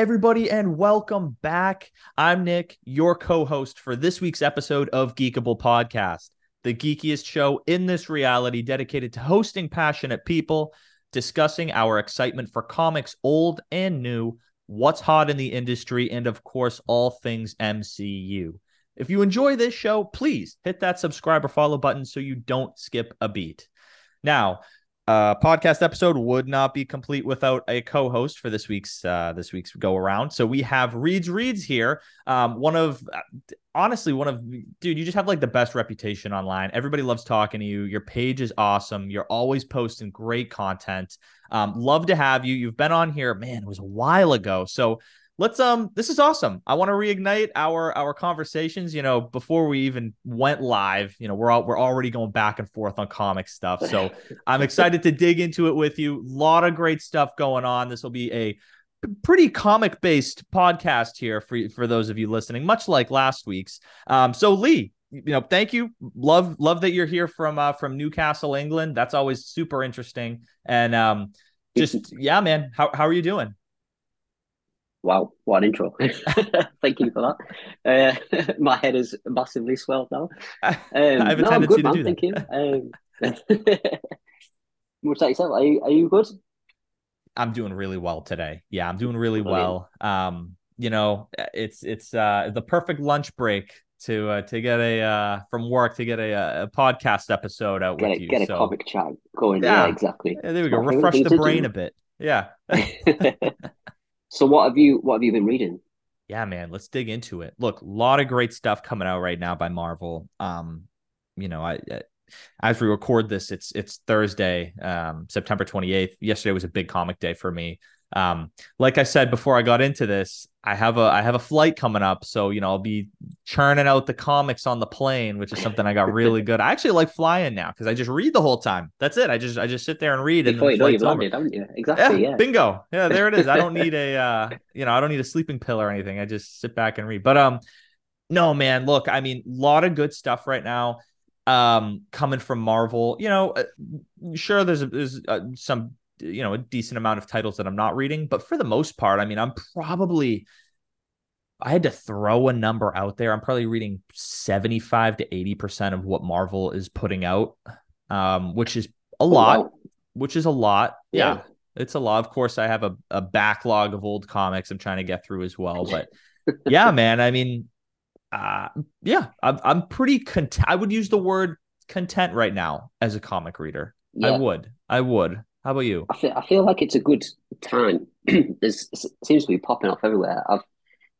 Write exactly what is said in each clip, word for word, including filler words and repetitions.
everybody, and welcome back. I'm Nick, your co-host for this week's episode of Geekable Podcast, the geekiest show in this reality dedicated to hosting passionate people, discussing our excitement for comics old and new, what's hot in the industry, and of course, all things M C U. If you enjoy this show, please hit that subscribe or follow button so you don't skip a beat. Now, Uh, podcast episode would not be complete without a co-host for this week's uh, this week's go around. So we have Reeds Reads here. Um, one of honestly, one of dude, you just have like the best reputation online. Everybody loves talking to you. Your page is awesome. You're always posting great content. Um, love to have you. You've been on here, man. It was a while ago. So let's um, this is awesome. I want to reignite our our conversations. You know, before we even went live, you know, we're all, we're already going back and forth on comic stuff. So I'm excited to dig into it with you. A lot of great stuff going on. This will be a pretty comic based podcast here for for those of you listening, much like last week's. Um, so Lee, you know, thank you. Love love that you're here from uh, from Newcastle, England. That's always super interesting. And um, just yeah, man, how how are you doing? Wow, what an intro. Thank you for that. Uh, my head is massively swelled now. Um, I have a no, tendency good, to man. do Thank that. Thank you. Um, much like yourself. Are you, are you good? I'm doing really well today. Yeah, I'm doing really well. Um, you know, it's it's uh, the perfect lunch break to uh, to get a uh, from work to get a, a podcast episode out get with a, you. Get so. a comic chat going. Yeah, yeah exactly. Yeah, there we go. What Refresh the brain do? a bit. Yeah. So what have you what have you been reading? Yeah, man, let's dig into it. Look, a lot of great stuff coming out right now by Marvel. Um, you know, I, I as we record this, it's it's Thursday, um, September twenty-eighth. Yesterday was a big comic day for me. Um, like I said before I got into this, I have a I have a flight coming up, so you know I'll be churning out the comics on the plane, which is something I got really good. I actually like flying now because I just read the whole time. That's it. I just I just sit there and read, Before and the flight's over. It, haven't you? Exactly. Yeah, yeah. Bingo. Yeah, there it is. I don't need a uh, you know I don't need a sleeping pill or anything. I just sit back and read. But um, no man, look, I mean, a lot of good stuff right now. Um, coming from Marvel, you know, sure there's there's uh, some. you know, a decent amount of titles that I'm not reading, but for the most part, I mean, I'm probably, I had to throw a number out there. I'm probably reading seventy-five to eighty percent of what Marvel is putting out, um, which is a lot, oh, wow. which is a lot. Yeah. yeah, it's a lot. Of course I have a, a backlog of old comics I'm trying to get through as well, but yeah, man, I mean, uh, yeah, I'm, I'm pretty content. I would use the word content right now as a comic reader. Yeah. I would, I would. How about you? I feel, I feel like it's a good time. There's seems to be popping off everywhere. I've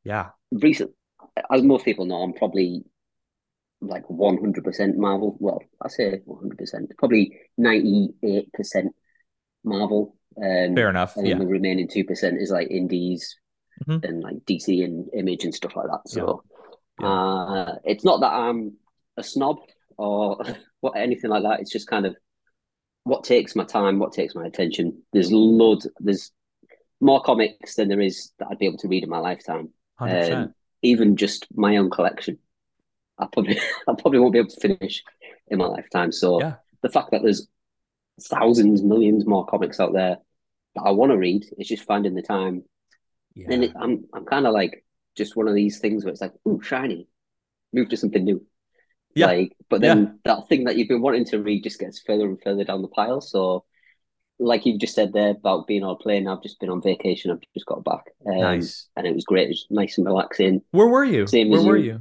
yeah. Recent, as most people know, I'm probably like one hundred percent Marvel. Well, I say one hundred percent. Probably ninety-eight percent Marvel. Um, Fair enough. And yeah. the remaining two percent is like indies mm-hmm. and like D C and Image and stuff like that. So yeah. Yeah. Uh, it's not that I'm a snob or what anything like that. It's just kind of what takes my time, what takes my attention. There's loads, there's more comics than there is that I'd be able to read in my lifetime. Um, even just my own collection. I probably I probably won't be able to finish in my lifetime. So yeah. the fact that there's thousands, millions more comics out there that I want to read, it's just finding the time. Yeah. And it, I'm I'm kind of like just one of these things where it's like, ooh, shiny, move to something new. Yeah. Like, but then yeah. that thing that you've been wanting to read just gets further and further down the pile. So, like you just said there about being on a plane, I've just been on vacation. I've just got back. Um, nice, and it was great. It was nice and relaxing. Where were you? Same Where were you?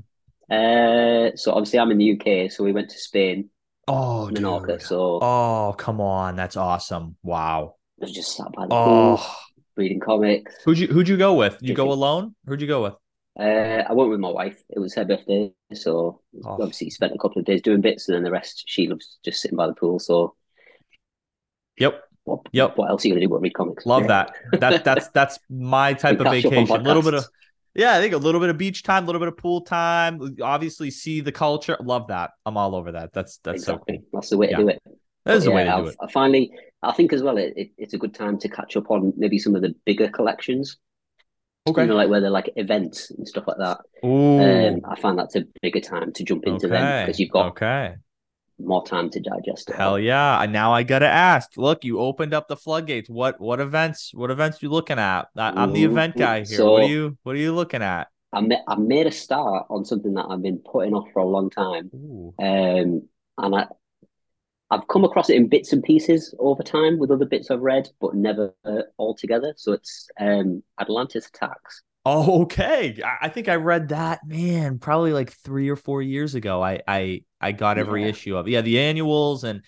you? Uh, so obviously I'm in the U K. So we went to Spain. Oh, Menorca. Dude. So oh, come on, that's awesome! Wow, I was just sat by the pool, oh. reading comics. Who'd you Who'd you go with? Did you go alone? Who'd you go with? Uh, I went with my wife. It was her birthday, so oh. obviously spent a couple of days doing bits, and then the rest she loves just sitting by the pool. So, yep, what, yep. What else are you gonna do but read comics? Love yeah. that. That that's that's my type of vacation. A little bit of yeah, I think a little bit of beach time, a little bit of pool time. Obviously, see the culture. Love that. I'm all over that. That's that's exactly. so cool. That's the way yeah. to do it. That is but, the way yeah, to do I've, it. I finally, I think as well, it, it, it's a good time to catch up on maybe some of the bigger collections. Okay. You know, like where they're like events and stuff like that. Ooh. Um, I find that's a bigger time to jump into okay. them because you've got okay. more time to digest it. Hell yeah. And now I got to ask, look, you opened up the floodgates. What, what events, what events you looking at? I, I'm the event guy here. So what are you, what are you looking at? I made, I made a start on something that I've been putting off for a long time. Ooh. Um, and I, I've come across it in bits and pieces over time with other bits I've read, but never uh, all together. So it's um, Atlantis Attacks. Oh, okay. I think I read that, man, probably like three or four years ago. I I, I got every yeah. issue of it. Yeah, the annuals, and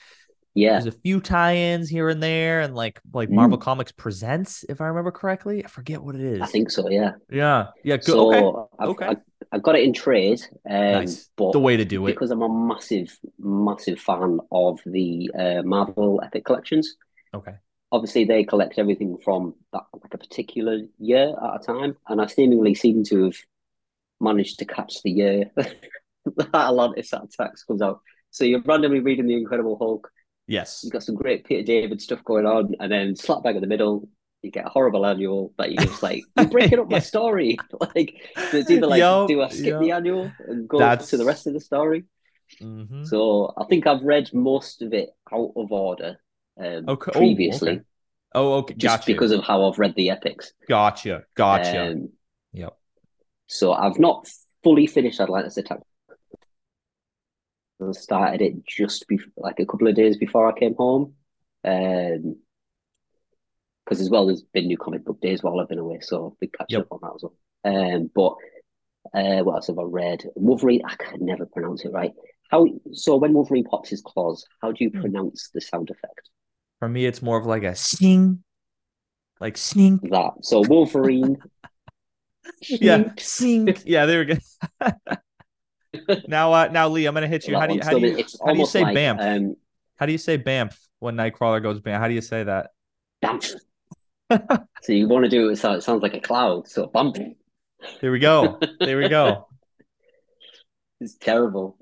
yeah, there's a few tie-ins here and there, and like like mm. Marvel Comics Presents, if I remember correctly. I forget what it is. I think so, yeah. Yeah, yeah. Good. So okay. I've, okay. I've, I've got it in trade. Um, nice. But the way to do it. Because I'm a massive, massive fan of the uh, Marvel Epic Collections. Okay. Obviously, they collect everything from that, like a particular year at a time, and I seemingly seem to have managed to catch the year that Atlantis Attacks comes out. So you're randomly reading The Incredible Hulk. Yes. You've got some great Peter David stuff going on, and then slap bang in the middle, you get a horrible annual that you're just like, you're breaking up my story. Like, it's either like, yo, do I skip yo. the annual and go That's... to the rest of the story? Mm-hmm. So I think I've read most of it out of order. Um, okay. Previously, oh, okay, oh, okay. Gotcha. Just because of how I've read the epics. Gotcha, gotcha. Um, yep. So I've not fully finished Atlantis Attack. I started it just be- like a couple of days before I came home, because um, as well, there's been new comic book days while I've been away, so big catch yep. up on that as well. Um, but uh, what else have I read? Wolverine. I can never pronounce it right. How so? When Wolverine pops his claws, how do you pronounce the sound effect? For me, it's more of like a sting, like sting. That. So Wolverine. Sink. Yeah, sting. Yeah, there we go. now, uh, now, Lee, I'm gonna hit you. How do you, how do you, it's how do you say like, B A M F? Um, how do you say B A M F when Nightcrawler goes B A M F? How do you say that? B A M F. So you want to do it so it sounds like a cloud. So bump. There we go. There we go. It's terrible.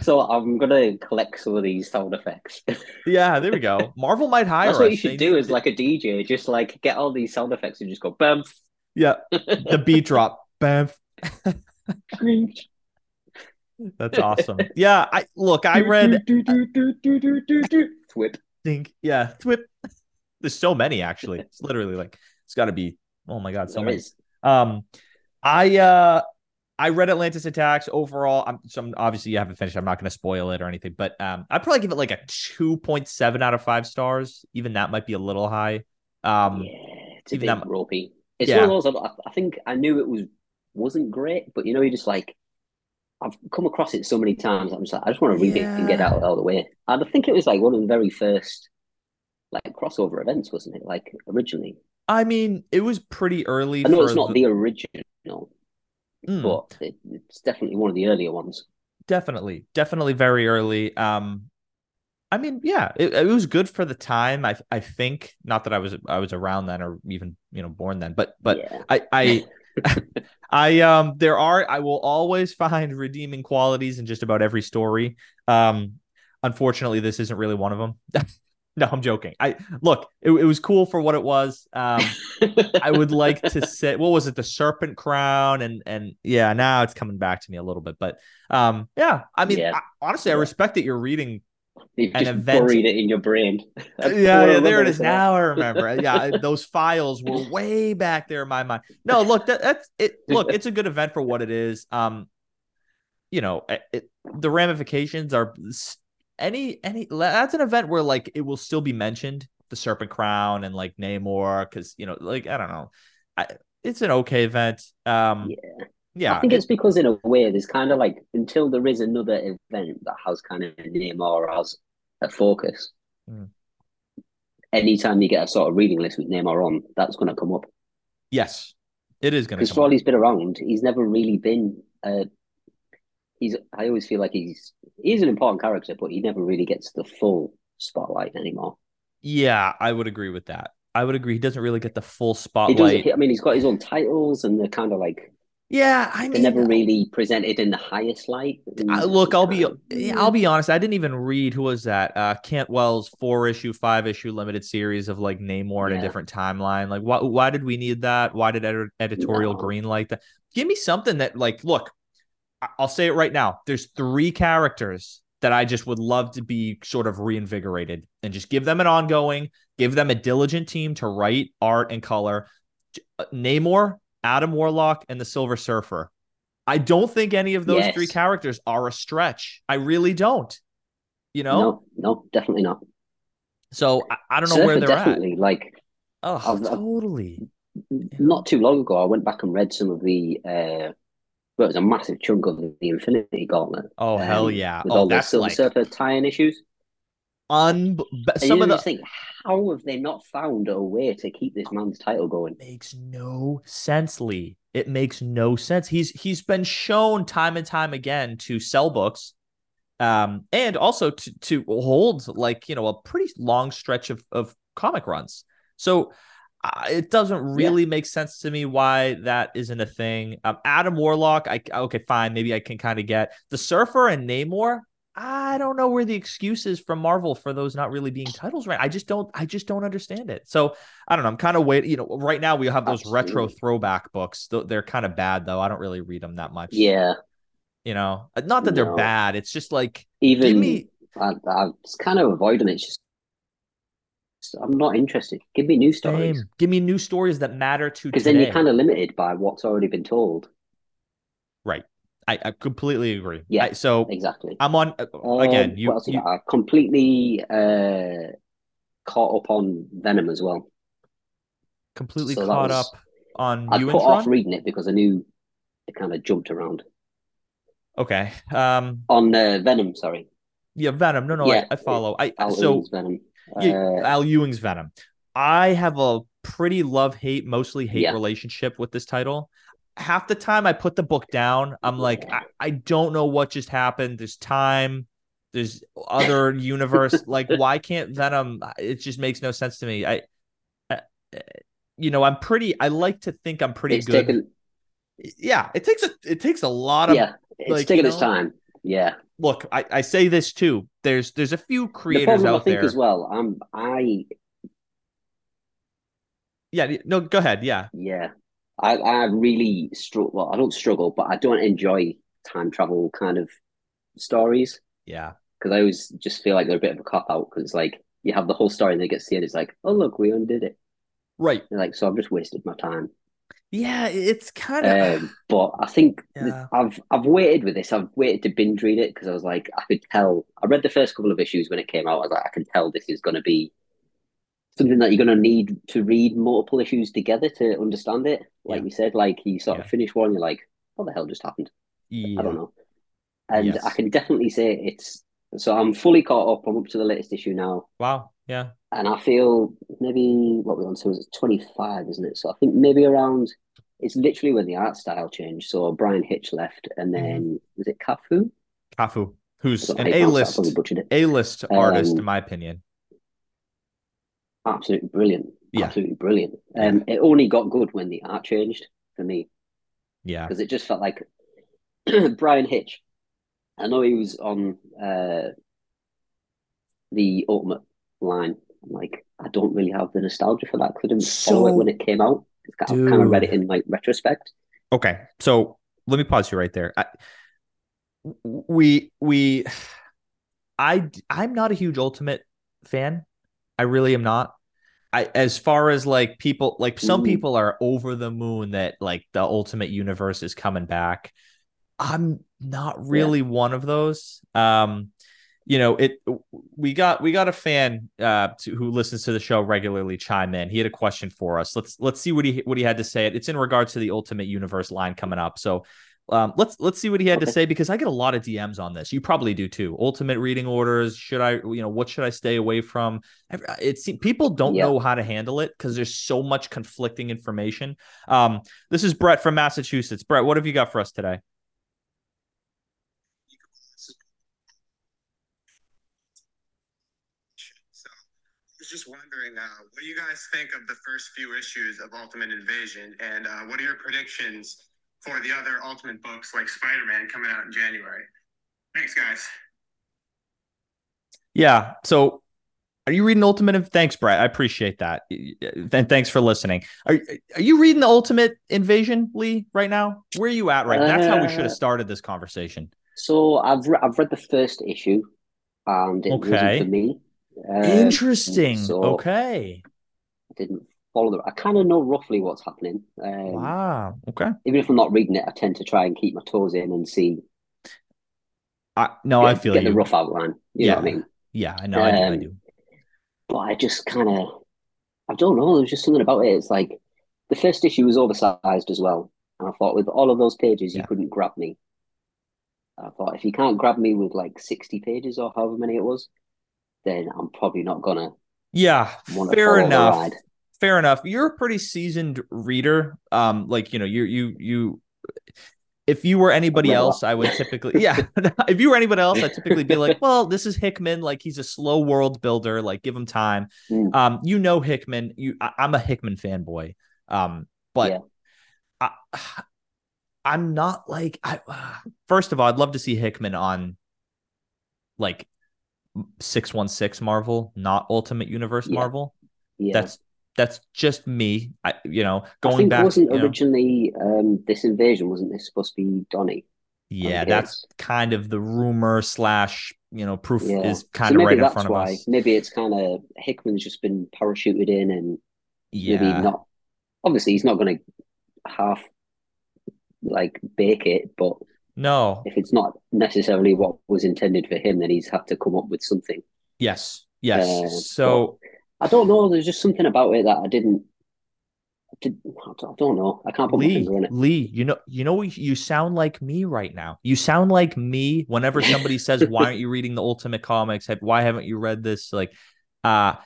So I'm gonna collect some of these sound effects. Yeah, there we go. Marvel might hire. That's what us. you should they do is like a D J, just like get all these sound effects and just go bam. Yeah, the beat drop bam. That's awesome. Yeah, I look. I read Twip. Think yeah, Twip. There's so many actually. It's literally like it's got to be. Oh my god, so there many. Is. Um, I uh. I read Atlantis Attacks overall. I'm, so I'm obviously you haven't finished. I'm not going to spoil it or anything, but um, I'd probably give it like a two point seven out of five stars. Even that might be a little high. Um, yeah, it's a bit that, ropey. It's yeah. one of those. I, I think I knew it was wasn't great, but you know, you just like I've come across it so many times. I'm just like, I just want to read yeah. it and get out all the way. And I think it was like one of the very first like crossover events, wasn't it? Like originally. I mean, it was pretty early. I know for it's not the, the original. Mm. But it, it's definitely one of the earlier ones. Definitely, definitely very early. Um, I mean, yeah, it, it was good for the time. I I think not that I was I was around then or even you know born then, but but yeah. I I I um there are I will always find redeeming qualities in just about every story. Um, unfortunately, this isn't really one of them. No, I'm joking. I look, it, it was cool for what it was. Um, I would like to say, what was it? The Serpent Crown. And, and yeah, now it's coming back to me a little bit, but um, yeah, I mean, yeah. I, honestly, yeah. I respect that you're reading You've an event. Buried it in your brain. yeah, yeah there it is. Now I remember. Yeah. Those files were way back there in my mind. No, look, that, that's it. Look, it's a good event for what it is. Um, you know, it, the ramifications are Any, any, that's an event where like it will still be mentioned, the Serpent Crown and like Namor, because you know, like I don't know, I, it's an okay event. Um, yeah, yeah. I think it's because in a way, there's kind of like until there is another event that has kind of Namor as a focus. Mm. Anytime you get a sort of reading list with Namor on, that's going to come up. Yes, it is going to. Because while he's been around, he's never really been a. Uh, He's. I always feel like he's he's an important character, but he never really gets the full spotlight anymore. Yeah, I would agree with that. I would agree. He doesn't really get the full spotlight. He I mean, he's got his own titles, and they're kind of like yeah, I mean, they're never really presented in the highest light. I, look, I'll be I'll be honest. I didn't even read who was that uh, Cantwell's four issue, five issue limited series of like Namor in yeah. a different timeline. Like, why why did we need that? Why did edit- editorial no. green like that? Give me something that like look. I'll say it right now. There's three characters that I just would love to be sort of reinvigorated, and just give them an ongoing, give them a diligent team to write, art, and color. Namor, Adam Warlock, and the Silver Surfer. I don't think any of those yes. three characters are a stretch. I really don't. You know? Nope, nope, definitely not. So I, I don't know Surfer, where they're definitely. at. Like, oh, I've, totally. I've, not too long ago, I went back and read some of the... Uh, Well, it was a massive chunk of the Infinity Gauntlet. Oh, um, hell yeah. With oh, all that's the Silver like... Surfer tie-in issues. Un- and some you of the... just think, how have they not found a way to keep this man's title going? It makes no sense, Lee. It makes no sense. He's He's been shown time and time again to sell books, um, and also to, to hold, like, you know, a pretty long stretch of, of comic runs. So... Uh, it doesn't really yeah. make sense to me why that isn't a thing. Um, Adam Warlock, I okay, fine. Maybe I can kind of get the Surfer and Namor. I don't know where the excuse is from Marvel for those not really being titles right. I just don't. I just don't understand it. So I don't know. I'm kind of waiting. You know, right now we have those Absolutely. retro throwback books. They're kind of bad though. I don't really read them that much. Yeah. You know, not that no. they're bad. It's just like even me... I, I just kind of avoid them. It's just. I'm not interested. Give me new stories. Same. Give me new stories that matter to today. Because then you're kind of limited by what's already been told. Right. I, I completely agree. Yeah. I, so exactly. I'm on uh, again. Um, you, what you... I completely uh, caught up on Venom as well. Completely so caught was, up on. I put off reading it because I knew it kind of jumped around. Okay. Um. On uh, Venom, sorry. Yeah, Venom. No, no, yeah, I, I follow. It, I so. Venom. Yeah, Al Ewing's Venom. I have a pretty love-hate, mostly hate yeah. relationship with this title. Half the time I put the book down, I'm like, I, I don't know what just happened. There's time. There's other universe. Like, why can't Venom? It just makes no sense to me. I, I you know, I'm pretty. I like to think I'm pretty it's good. Taken, yeah, it takes a it takes a lot of. Yeah, it's like, taking you know, its time. Yeah. Look, I, I say this too. There's there's a few creators the out I think there as well. Um, I yeah, no, go ahead. Yeah, yeah. I I really struggle. Well, I don't struggle, but I don't enjoy time travel kind of stories. Yeah, because I always just feel like they're a bit of a cop out. Because like you have the whole story, and they get to the end. It's like, oh look, we undid it. Right. And like so, I've just wasted my time. Yeah, it's kind of. Um, but I think yeah. I've I've waited with this. I've waited to binge read it because I was like, I could tell. I read the first couple of issues when it came out. I was like, I can tell this is going to be something that you're going to need to read multiple issues together to understand it. Like yeah. you said, like you sort yeah. of finish one, you're like, what the hell just happened? Yeah. I don't know. And yes. I can definitely say it's. So I'm fully caught up. I'm up to the latest issue now. Wow. Yeah. And I feel maybe what we're on to is twenty-five, isn't it? So I think maybe around, it's literally when the art style changed. So Brian Hitch left, and then was it Cafu? Cafu, who's an A-list, A-list artist, um, in my opinion. Absolutely brilliant. Yeah. Absolutely brilliant. Um, it only got good when the art changed for me. Yeah. Because it just felt like Brian Hitch. I know he was on uh, the Ultimate line. I'm like, I don't really have the nostalgia for that. Couldn't so, follow it when it came out. I kind of read it in like retrospect. Okay, so let me pause you right there. I, we we, I I'm not a huge Ultimate fan. I really am not. I as far as like people, like some mm. people are over the moon that like the Ultimate universe is coming back. I'm not really yeah. one of those. Um. You know, it. We got we got a fan uh, to, who listens to the show regularly chime in. He had a question for us. Let's let's see what he what he had to say. It's in regards to the Ultimate Universe line coming up. So um, let's let's see what he had okay. to say, because I get a lot of D Ms on this. You probably do too. Ultimate reading orders. Should I? You know, what should I stay away from? It seems people don't yeah. know how to handle it because there's so much conflicting information. Um, this is Brett from Massachusetts. Brett, what have you got for us today? Just wondering uh, what do you guys think of the first few issues of Ultimate Invasion, and uh, what are your predictions for the other Ultimate books like Spider-Man coming out in January? Thanks, guys. Yeah, so are you reading Ultimate? Thanks, Brett. I appreciate that. And thanks for listening. Are, are you reading the Ultimate Invasion, Lee, right now? Where are you at right uh, now? That's how we should have started this conversation. So I've re- I've read the first issue, and it okay. wasn't for me. Uh, Interesting. So okay. I didn't follow the. I kind of know roughly what's happening. Um, wow. Okay. Even if I'm not reading it, I tend to try and keep my toes in and see. I no, get, I feel get you. the rough outline. You yeah. know what I mean? Yeah, I know. Um, I, I do. But I just kind of, I don't know. There's just something about it. It's like the first issue was oversized as well, and I thought with all of those pages, yeah. you couldn't grab me. I thought, if you can't grab me with like sixty pages or however many it was, then I'm probably not gonna. Yeah, fair enough. Fair enough. You're a pretty seasoned reader. Um, like you know, you you you. If you were anybody else, I would typically, yeah. If you were anybody else, I'd typically be like, well, this is Hickman. Like, he's a slow world builder. Like, give him time. Mm. Um, you know, Hickman. You, I, I'm a Hickman fanboy. Um, but yeah. I, I'm not like. I, first of all, I'd love to see Hickman on, like, six one six Marvel, not Ultimate Universe yeah. Marvel. Yeah. That's. That's just me, I, you know, going I think back. Wasn't originally um, this invasion, wasn't this supposed to be Donnie? Yeah, that's kind of the rumor slash, you know, proof yeah. is kind so of right in front of why. us. Maybe it's kind of Hickman's just been parachuted in and yeah. maybe not. Obviously, he's not going to half, like, bake it, but no, if it's not necessarily what was intended for him, then he's had to come up with something. Yes, yes. Uh, so... But, I don't know. There's just something about it that I didn't. I, didn't, I don't know. I can't put Lee, my finger on it. Lee, you know, you know, you sound like me right now. You sound like me whenever somebody says, "Why aren't you reading the Ultimate comics? Why haven't you read this?" Like, uh,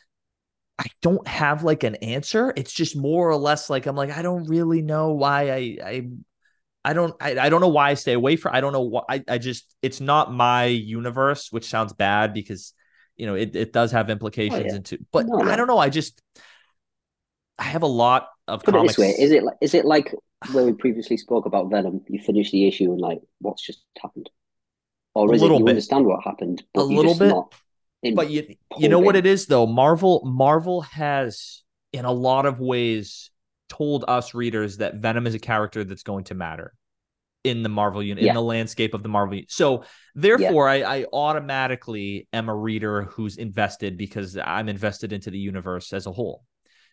I don't have like an answer. It's just more or less like I'm like I don't really know why I I I don't I, I don't know why I stay away from. I don't know why I I just it's not my universe, which sounds bad because. You know, it, it does have implications oh, yeah. into, but no, no. I don't know. I just, I have a lot of Put comics. It this way. Is it like, is it like where we previously spoke about Venom? You finish the issue and like, what's just happened? Or is a little it you bit. understand what happened? But a little bit. But you, you know what it is though? Marvel, Marvel has in a lot of ways told us readers that Venom is a character that's going to matter. In the Marvel unit, yeah. in the landscape of the Marvel unit. So therefore yeah. I, I automatically am a reader who's invested because I'm invested into the universe as a whole.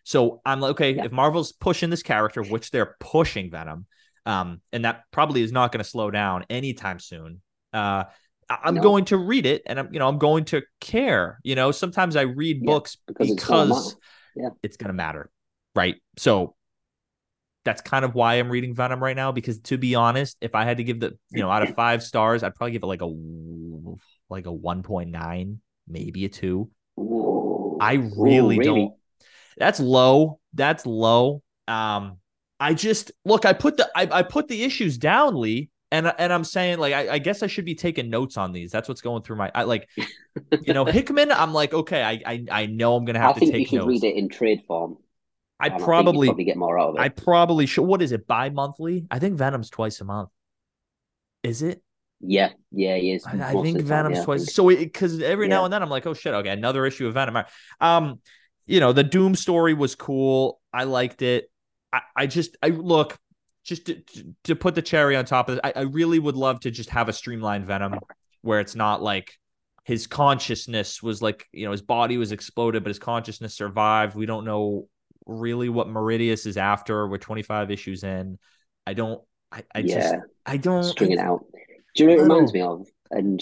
So I'm like, okay, yeah. if Marvel's pushing this character, which they're pushing Venom, um, and that probably is not going to slow down anytime soon. Uh, I'm no. going to read it and I'm, you know, I'm going to care, you know, sometimes I read yeah, books because, because it's going to matter. Yeah. Right. So, that's kind of why I'm reading Venom right now, because to be honest, if I had to give the, you know, out of five stars, I'd probably give it like a, like a one point nine, maybe a two. Whoa. I really, Whoa, really don't. That's low. That's low. Um, I just, look, I put the, I, I put the issues down, Lee. And, and I'm saying like, I, I guess I should be taking notes on these. That's what's going through my, I like, you know, Hickman, I'm like, okay, I, I, I know I'm going to have to take notes. I think you should read it in trade form. I and probably, I probably get more out of it. I probably should. What is it? Bi-monthly? I think Venom's twice a month. Is it? Yeah, yeah, he is. I, I think Venom's time, yeah, twice. So because every yeah. now and then I'm like, oh shit, okay, another issue of Venom. Um, you know, the Doom story was cool. I liked it. I, I just, I look, just to, to put the cherry on top of it, I, I really would love to just have a streamlined Venom where it's not like. His consciousness was like, you know, his body was exploded, but his consciousness survived. We don't know really what Meridius is after. We're twenty-five issues in. I don't, I, I yeah. just, I don't. String it out. Do you know what it reminds me of? And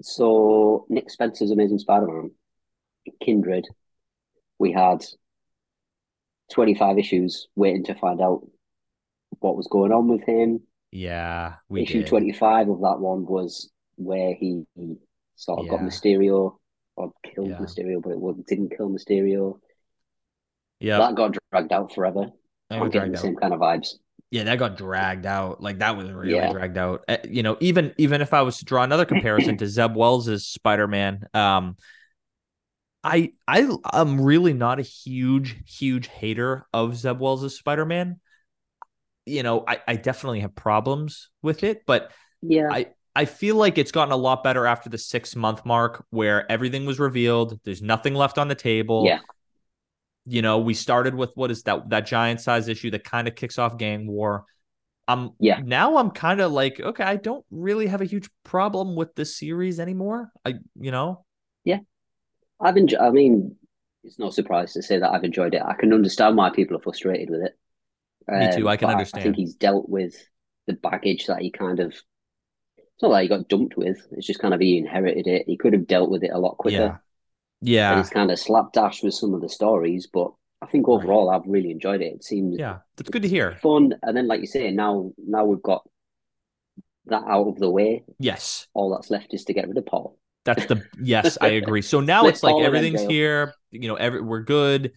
so Nick Spencer's Amazing Spider-Man, Kindred, we had twenty-five issues waiting to find out what was going on with him. Yeah, we Issue did. twenty-five of that one was where he sort of yeah. got Mysterio. Or killed yeah. Mysterio, but it didn't kill Mysterio. Yeah, that got dragged out forever. I'm getting the out. same kind of vibes. Yeah, that got dragged out. Like that was really yeah. dragged out. Uh, you know, even even if I was to draw another comparison to Zeb Wells' Spider-Man, um, I I am really not a huge huge hater of Zeb Wells' Spider-Man. You know, I I definitely have problems with it, but yeah, I. I feel like it's gotten a lot better after the six month mark where everything was revealed. There's nothing left on the table. Yeah. You know, we started with what is that, that giant size issue that kind of kicks off Gang War. Um, yeah. Now I'm kind of like, okay, I don't really have a huge problem with this series anymore. I, you know? Yeah. I've enjoyed, I mean, it's no surprise to say that I've enjoyed it. I can understand why people are frustrated with it. Um, Me too. I can understand. I, I think he's dealt with the baggage that he kind of, it's not like he got dumped with. It's just kind of he inherited it. He could have dealt with it a lot quicker. Yeah. Yeah. And it's kind of slapdash with some of the stories, but I think overall right. I've really enjoyed it. It seems yeah, that's good to hear. Fun, and then like you say, now now we've got that out of the way. Yes, all that's left is to get rid of Paul. That's the yes, I agree. So now Flip it's like Paul everything's here. You know, every we're good.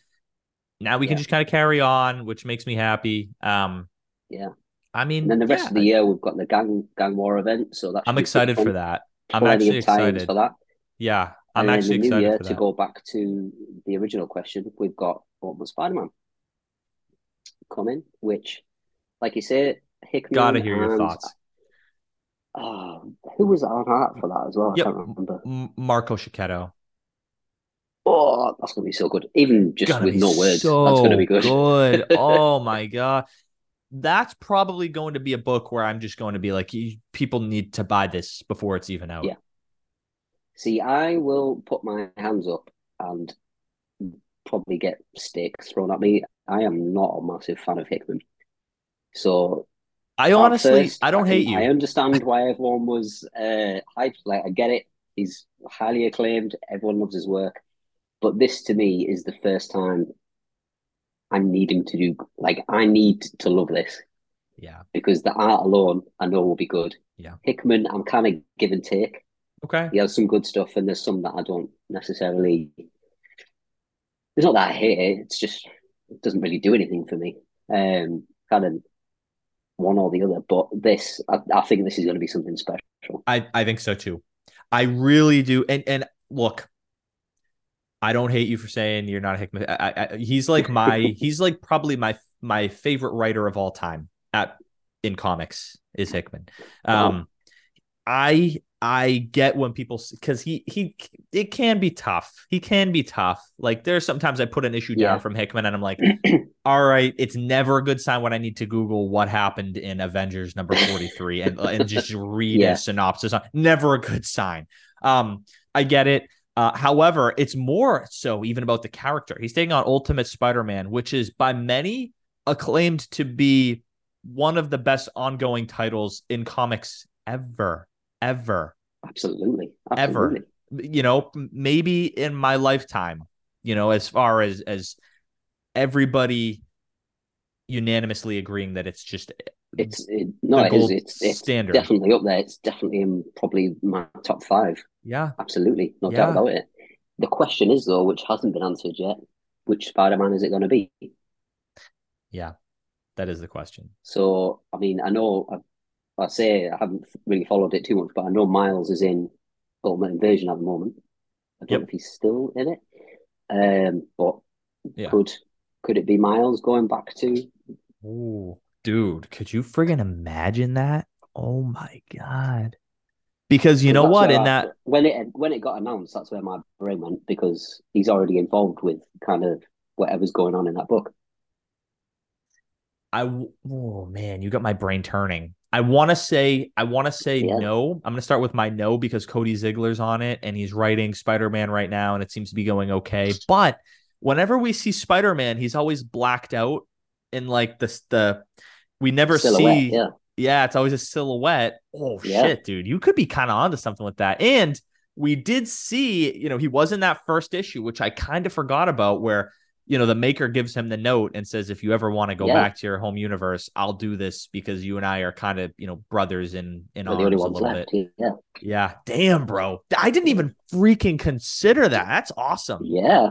Now we yeah. can just kind of carry on, which makes me happy. Um, yeah, I mean, and then the rest yeah. of the year we've got the gang gang war event. So that I'm excited for that. I'm actually excited for that. Yeah. I'm and actually in the new excited year, for that. To go back to the original question, we've got Ultimate Spider-Man coming, which, like you say, Hickman. Gotta hear and, your thoughts. Oh, who was on art for that as well? Yep. I can't remember. M- Marco Scicchetto. Oh, that's gonna be so good. Even just gotta with no words, so that's gonna be good. good. Oh my god, that's probably going to be a book where I'm just going to be like, people need to buy this before it's even out. Yeah. See, I will put my hands up and probably get sticks thrown at me. I am not a massive fan of Hickman. So I honestly, first, I don't I hate you. I understand why everyone was uh, hyped. Like, I get it. He's highly acclaimed. Everyone loves his work. But this, to me, is the first time I need him to do, like, I need to love this. Yeah. Because the art alone, I know will be good. Yeah. Hickman, I'm kind of give and take. Okay. He has some good stuff, and there's some that I don't necessarily. It's not that I hate it. It's just it doesn't really do anything for me. Um, kind of one or the other. But this, I, I think this is going to be something special. I, I think so too. I really do. And and look, I don't hate you for saying you're not a Hickman. I, I, he's like my. he's like probably my my favorite writer of all time at in comics is Hickman. Um, oh. I. I get when people, because he, he, it can be tough. He can be tough. Like, there's sometimes I put an issue yeah. down from Hickman and I'm like, all right, it's never a good sign when I need to Google what happened in Avengers number forty-three and, and just read yeah. a synopsis. Never a good sign. Um, I get it. Uh, however, it's more so even about the character. He's taking on Ultimate Spider-Man, which is by many acclaimed to be one of the best ongoing titles in comics ever. Ever. Absolutely. Absolutely. Ever. You know, maybe in my lifetime, you know, as far as, as everybody unanimously agreeing that it's just it's it, no, it is, it's, it's standard. Definitely up there. It's definitely in probably my top five. Yeah. Absolutely. No yeah. doubt about it. The question is, though, which hasn't been answered yet, which Spider-Man is it going to be? Yeah. That is the question. So, I mean, I know I've I say I haven't really followed it too much, but I know Miles is in Ultimate Invasion at the moment. I don't yep. know if he's still in it. Um, but yeah. could could it be Miles going back to? Ooh, dude, could you friggin' imagine that? Oh my god! Because you know what, in I, that when it when it got announced, that's where my brain went because he's already involved with kind of whatever's going on in that book. I oh man, you got my brain turning. I want to say, I want to say yeah. no. I'm going to start with my no because Cody Ziegler's on it and he's writing Spider-Man right now and it seems to be going okay. But whenever we see Spider-Man, he's always blacked out in like the, the we never silhouette, see. Yeah. yeah, it's always a silhouette. Oh yeah. shit, dude. You could be kind of onto something with that. And we did see, you know, he was in that first issue, which I kind of forgot about where, you know, the maker gives him the note and says, if you ever want to go yeah. back to your home universe, I'll do this because you and I are kind of, you know, brothers in, in arms a little left. bit. Yeah. yeah. Damn, bro. I didn't even freaking consider that. That's awesome. Yeah.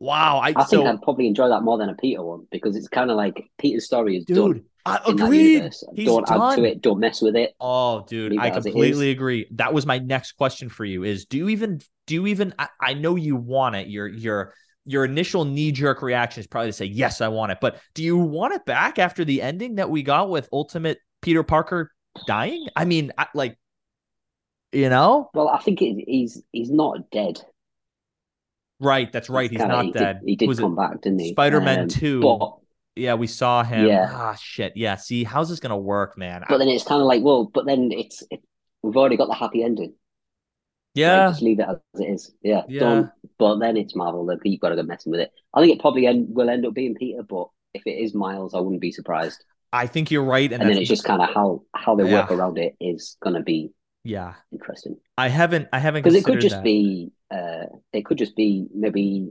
Wow. I, I so, think I'd probably enjoy that more than a Peter one because it's kind of like Peter's story is dude, done. I agree. Don't done. add to it. Don't mess with it. Oh, dude, I completely agree. That was my next question for you is do you even, do you even, I, I know you want it. You're, you're, Your initial knee-jerk reaction is probably to say, yes, I want it. But do you want it back after the ending that we got with Ultimate Peter Parker dying? I mean, I, like, you know? Well, I think it, he's he's not dead. Right, that's right. He's, he's kinda, not he dead. Did, he did Was come back, didn't he? Spider-Man um, two. But Yeah, we saw him. Yeah. Ah, shit. Yeah. See, how's this gonna work, man? But I... then it's kind of like, well, but then it's it, we've already got the happy ending. Yeah, like, just leave it as it is. Yeah, yeah. Don't, but then it's Marvel. Like, you've got to go messing with it. I think it probably end, will end up being Peter, but if it is Miles, I wouldn't be surprised. I think you're right, and, and then it's just kind of how how they yeah. work around it is going to be yeah interesting. I haven't, I haven't because it could just that. be uh, it could just be maybe.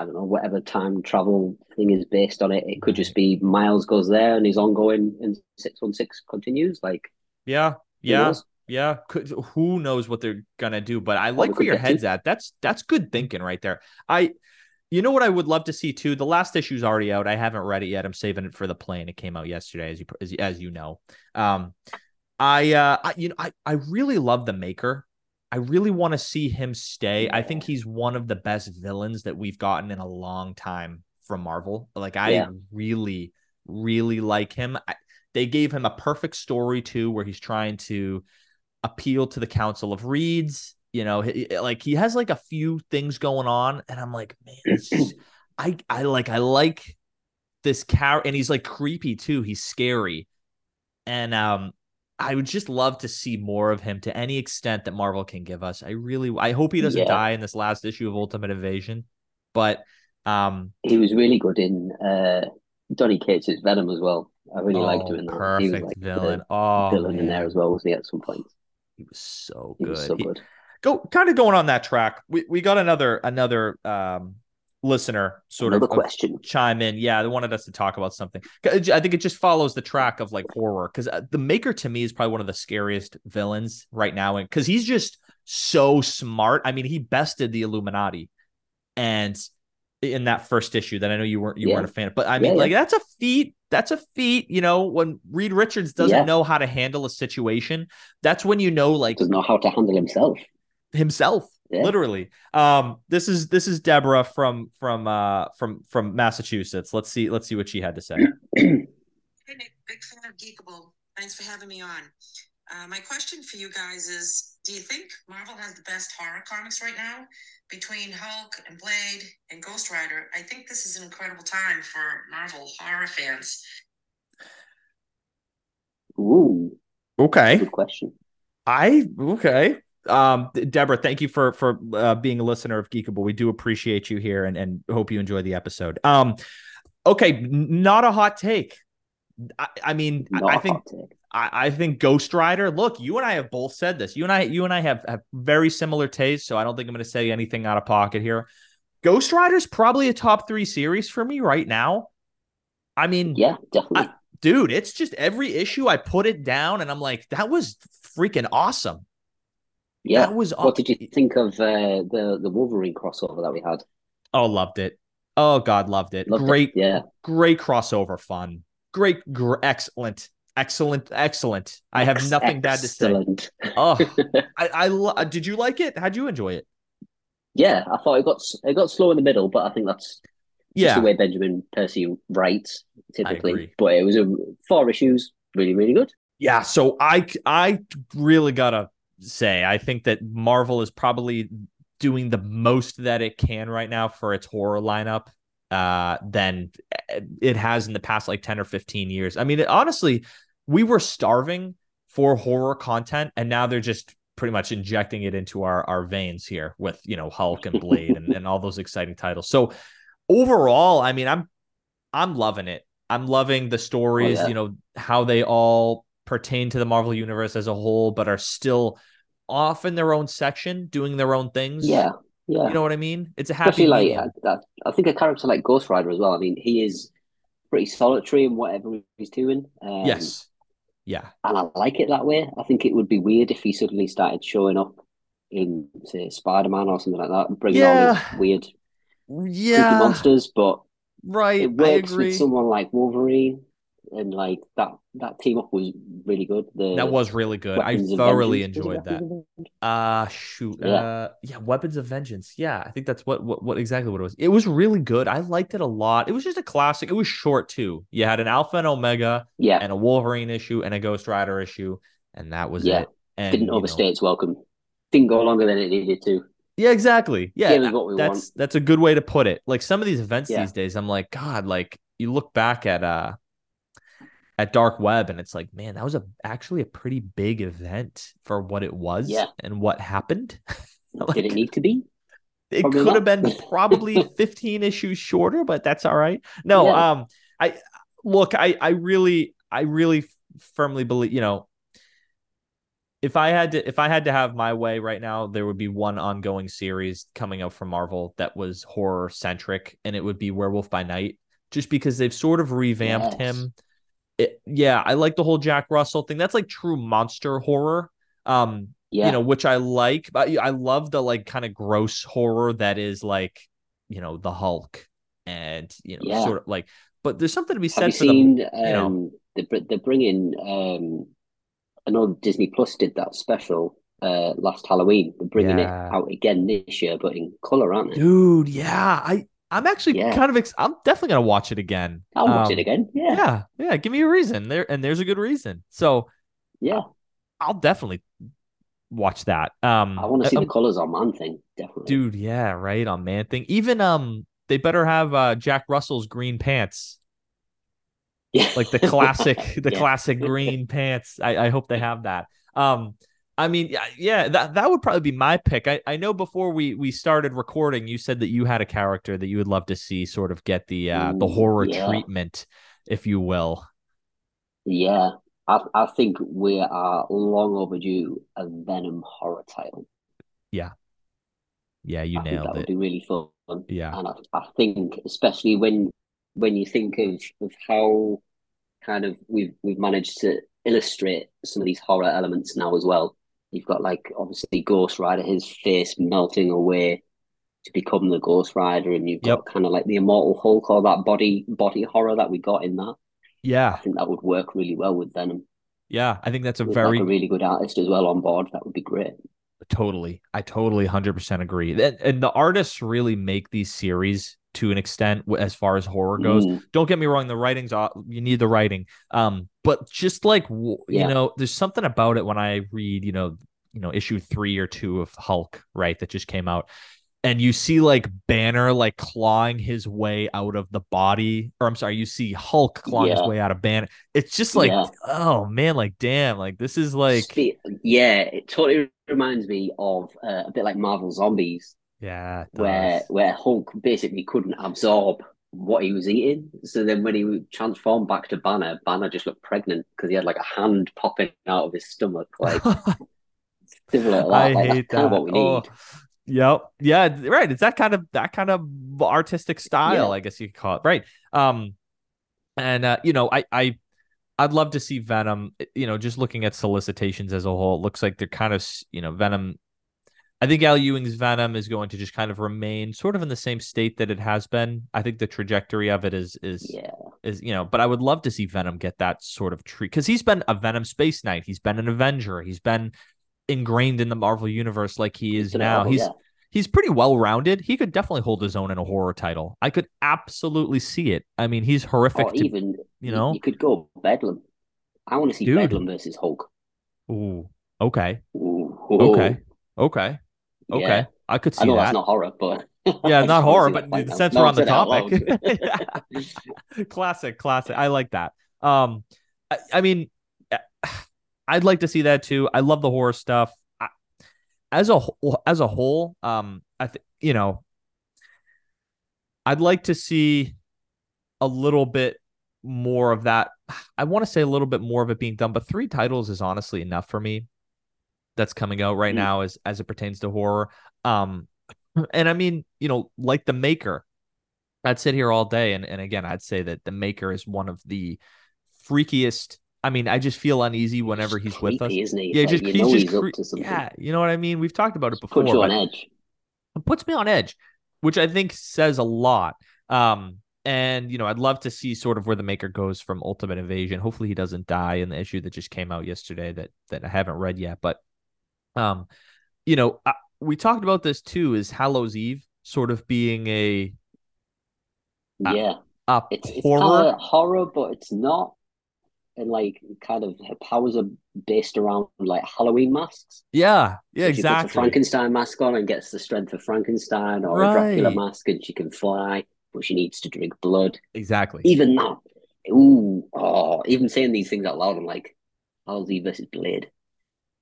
I don't know, whatever time travel thing is based on it. It could just be Miles goes there and he's ongoing and six one six continues. Like, yeah, yeah, yeah. Could, who knows what they're going to do, but I like where your head's at. That's, that's good thinking right there. I, you know what I would love to see too? The last issue's already out. I haven't read it yet. I'm saving it for the plane. It came out yesterday, as you, as, as you know. Um, I, uh, I, you know, I, I really love The Maker. I really want to see him stay. I think he's one of the best villains that we've gotten in a long time from Marvel. Like, I yeah. really, really like him. I, they gave him a perfect story, too, where he's trying to appeal to the Council of Reeds. You know, he, like, he has, like, a few things going on. And I'm like, man, it's just, I, I, like, I like this character. And he's, like, creepy, too. He's scary. And, um, I would just love to see more of him to any extent that Marvel can give us. I really, I hope he doesn't yeah. die in this last issue of Ultimate Invasion, but um, he was really good in uh, Donny Cates' Venom as well. I really oh, liked him in that. Perfect he was like villain. Oh, villain man. in there as well, wasn't he? At some point, he was so good. He was so he, good. Go, kind of going on that track. We we got another another um, listener sort another of question uh, chime in. Yeah, they wanted us to talk about something. I think it just follows the track of like horror, because uh, The Maker to me is probably one of the scariest villains right now, and because he's just so smart. I mean, he bested the Illuminati, and in that first issue that I know you weren't you yeah. weren't a fan of, but I mean yeah, like yeah. that's a feat. That's a feat. You know, when Reed Richards doesn't yeah. know how to handle a situation, that's when you know, like, doesn't know how to handle himself. Himself. Yeah. Literally. Um, this is this is Deborah from from uh from from Massachusetts. Let's see let's see what she had to say. Hey Nick, big fan of Geekable. Thanks for having me on. Uh, my question for you guys is: do you think Marvel has the best horror comics right now? Between Hulk and Blade and Ghost Rider, I think this is an incredible time for Marvel horror fans. Ooh. Okay. Good question. I okay. Um, Deborah, thank you for for uh, being a listener of Geekable. We do appreciate you here, and, and hope you enjoy the episode. Um, okay, not a hot take. I, I mean, not I think I, I think Ghost Rider. Look, you and I have both said this. You and I, you and I have, have very similar tastes, so I don't think I'm going to say anything out of pocket here. Ghost Rider's probably a top three series for me right now. I mean, yeah, definitely. I, dude, it's just every issue I put it down, and I'm like, that was freaking awesome. Yeah, that was awesome. What did you think of uh, the the Wolverine crossover that we had? Oh, loved it! Oh, God, loved it! Loved great, it. yeah, great crossover, fun, great, gr- excellent, excellent, excellent. I have Ex- nothing excellent. bad to say. Oh, I, I lo- did you like it? How'd you enjoy it? Yeah, I thought it got it got slow in the middle, but I think that's yeah just the way Benjamin Percy writes typically. But it was a four issues, really, really good. Yeah, so I I really gotta. say I think that Marvel is probably doing the most that it can right now for its horror lineup uh than it has in the past like ten or fifteen years. I mean, it, honestly, we were starving for horror content, and now they're just pretty much injecting it into our our veins here with, you know, Hulk and Blade and, and all those exciting titles. So overall, I mean, I'm I'm loving it. I'm loving the stories, oh, yeah. you know, how they all pertain to the Marvel universe as a whole, but are still off in their own section, doing their own things. Yeah, yeah. You know what I mean? It's a happy. Like, I, I think a character like Ghost Rider as well. I mean, he is pretty solitary in whatever he's doing. Um, yes. Yeah. And I like it that way. I think it would be weird if he suddenly started showing up in, say, Spider-Man or something like that, and bringing yeah. all these weird, yeah, creepy monsters. But right, it works with someone like Wolverine. And like that, that team up was really good. The that was really good. I thoroughly enjoyed that. Uh shoot. Yeah. Uh, yeah, Weapons of Vengeance. Yeah, I think that's what, what what exactly what it was. It was really good. I liked it a lot. It was just a classic. It was short too. You had an Alpha and Omega, yeah, and a Wolverine issue and a Ghost Rider issue, and that was yeah. it. And didn't overstay know, its welcome. Didn't go longer than it needed to. Yeah, exactly. Yeah, that's want. that's a good way to put it. Like some of these events yeah. these days, I'm like, God, like. you look back at uh at Dark Web and it's like, man, that was a actually a pretty big event for what it was yeah. and what happened. Like, did it need to be? It probably could not. have been probably fifteen issues shorter, but that's all right. No, yeah. um, I look, I, I really, I really firmly believe, you know, if I had to, if I had to have my way right now, there would be one ongoing series coming up from Marvel that was horror centric, and it would be Werewolf by Night, just because they've sort of revamped yes. him. It, yeah, I like the whole Jack Russell thing. That's like true monster horror. Um. Yeah. You know, which I like, but I love the like kind of gross horror that is like, you know, the Hulk and, you know, yeah. sort of like, but there's something to be said Have you for seen, the, you um, know, they're bringing, um, I know Disney Plus did that special uh, last Halloween. They're bringing yeah. it out again this year, but in color, aren't they? Dude, yeah. I, I'm actually yeah. kind of, ex- I'm definitely going to watch it again. I'll um, watch it again. Yeah. Yeah. Yeah. Give me a reason there. And there's a good reason. So yeah, I'll definitely watch that. Um, I want to see uh, the colors on Man-Thing, definitely. Dude, yeah, right, on Man-Thing. Even um, they better have uh, Jack Russell's green pants. Yeah, like the classic, the yeah. classic green pants. I, I hope they have that. Um, I mean, yeah, that that would probably be my pick. I, I know before we we started recording, you said that you had a character that you would love to see sort of get the uh, the horror yeah. treatment, if you will. Yeah. I, I think we are long overdue a Venom horror title. Yeah. Yeah, you I nailed think that it. That would be really fun. Yeah. And I, I think, especially when when you think of, of how kind of we've, we've managed to illustrate some of these horror elements now as well. You've got, like, obviously Ghost Rider, his face melting away to become the Ghost Rider, and you've got yep. kind of like the Immortal Hulk, or that body body horror that we got in that. Yeah, I think that would work really well with Venom. Yeah, I think that's a with very like a really good artist as well on board. That would be great. Totally, I totally one hundred percent agree. And, and the artists really make these series to an extent as far as horror goes. Mm. Don't get me wrong, the writing's you need the writing. Um, but just like you yeah. know, there's something about it when I read you know you know issue three or two of Hulk, right, that just came out. And you see like Banner like clawing his way out of the body, or I'm sorry, you see Hulk clawing yeah. his way out of Banner. It's just like, yeah. oh man, like damn, like this is like, yeah, it totally reminds me of uh, a bit like Marvel Zombies, yeah, where where Hulk basically couldn't absorb what he was eating, so then when he transformed back to Banner, Banner just looked pregnant because he had like a hand popping out of his stomach, like similar. To that. I like, hate that's that. Kind of what we oh. need. Yep. Yeah. Right. It's that kind of that kind of artistic style, yeah. I guess you could call it. Right. Um, and uh, you know, I I I'd love to see Venom. You know, just looking at solicitations as a whole, it looks like they're kind of you know Venom. I think Al Ewing's Venom is going to just kind of remain sort of in the same state that it has been. I think the trajectory of it is is yeah. is you know. But I would love to see Venom get that sort of treat because he's been a Venom Space Knight. He's been an Avenger. He's been ingrained in the Marvel universe like he is now. Marvel, he's yeah. he's pretty well-rounded. He could definitely hold his own in a horror title. I could absolutely see it. I mean, he's horrific. Or to, even you know, you could go Bedlam. I want to see Dude. Bedlam versus Hulk. Ooh, okay, Ooh. okay, okay, yeah. okay. I could see. I know that. That's not horror, but yeah, not horror. But right since now. we're on the topic, classic, classic. I like that. Um, I, I mean. I'd like to see that too. I love the horror stuff. I, as a whole, as a whole, um, I think you know, I'd like to see a little bit more of that. I want to say a little bit more of it being done, but three titles is honestly enough for me. That's coming out right mm-hmm. now, as as it pertains to horror. Um, and I mean, you know, like The Maker, I'd sit here all day, and and again, I'd say that The Maker is one of the freakiest. I mean, I just feel uneasy whenever he's, he's creepy, with us. Isn't he? Yeah, like, just, you know he's just he's cre- up to something. Yeah, you know what I mean? We've talked about it before. Puts you on edge. It puts me on edge, which I think says a lot. Um, and, you know, I'd love to see sort of where The Maker goes from Ultimate Invasion. Hopefully he doesn't die in the issue that just came out yesterday that that I haven't read yet. But, um, you know, I, we talked about this too, is Hallow's Eve sort of being a... a yeah. A it's, horror. It's kind of horror, but it's not. And like kind of her powers are based around like Halloween masks. Yeah, yeah, so she exactly. puts a Frankenstein mask on and gets the strength of Frankenstein, or right. a Dracula mask, and she can fly. but she needs to drink blood. Exactly. Even that. Ooh, oh, even saying these things out loud, I'm like, Hallow's Eve versus Blade.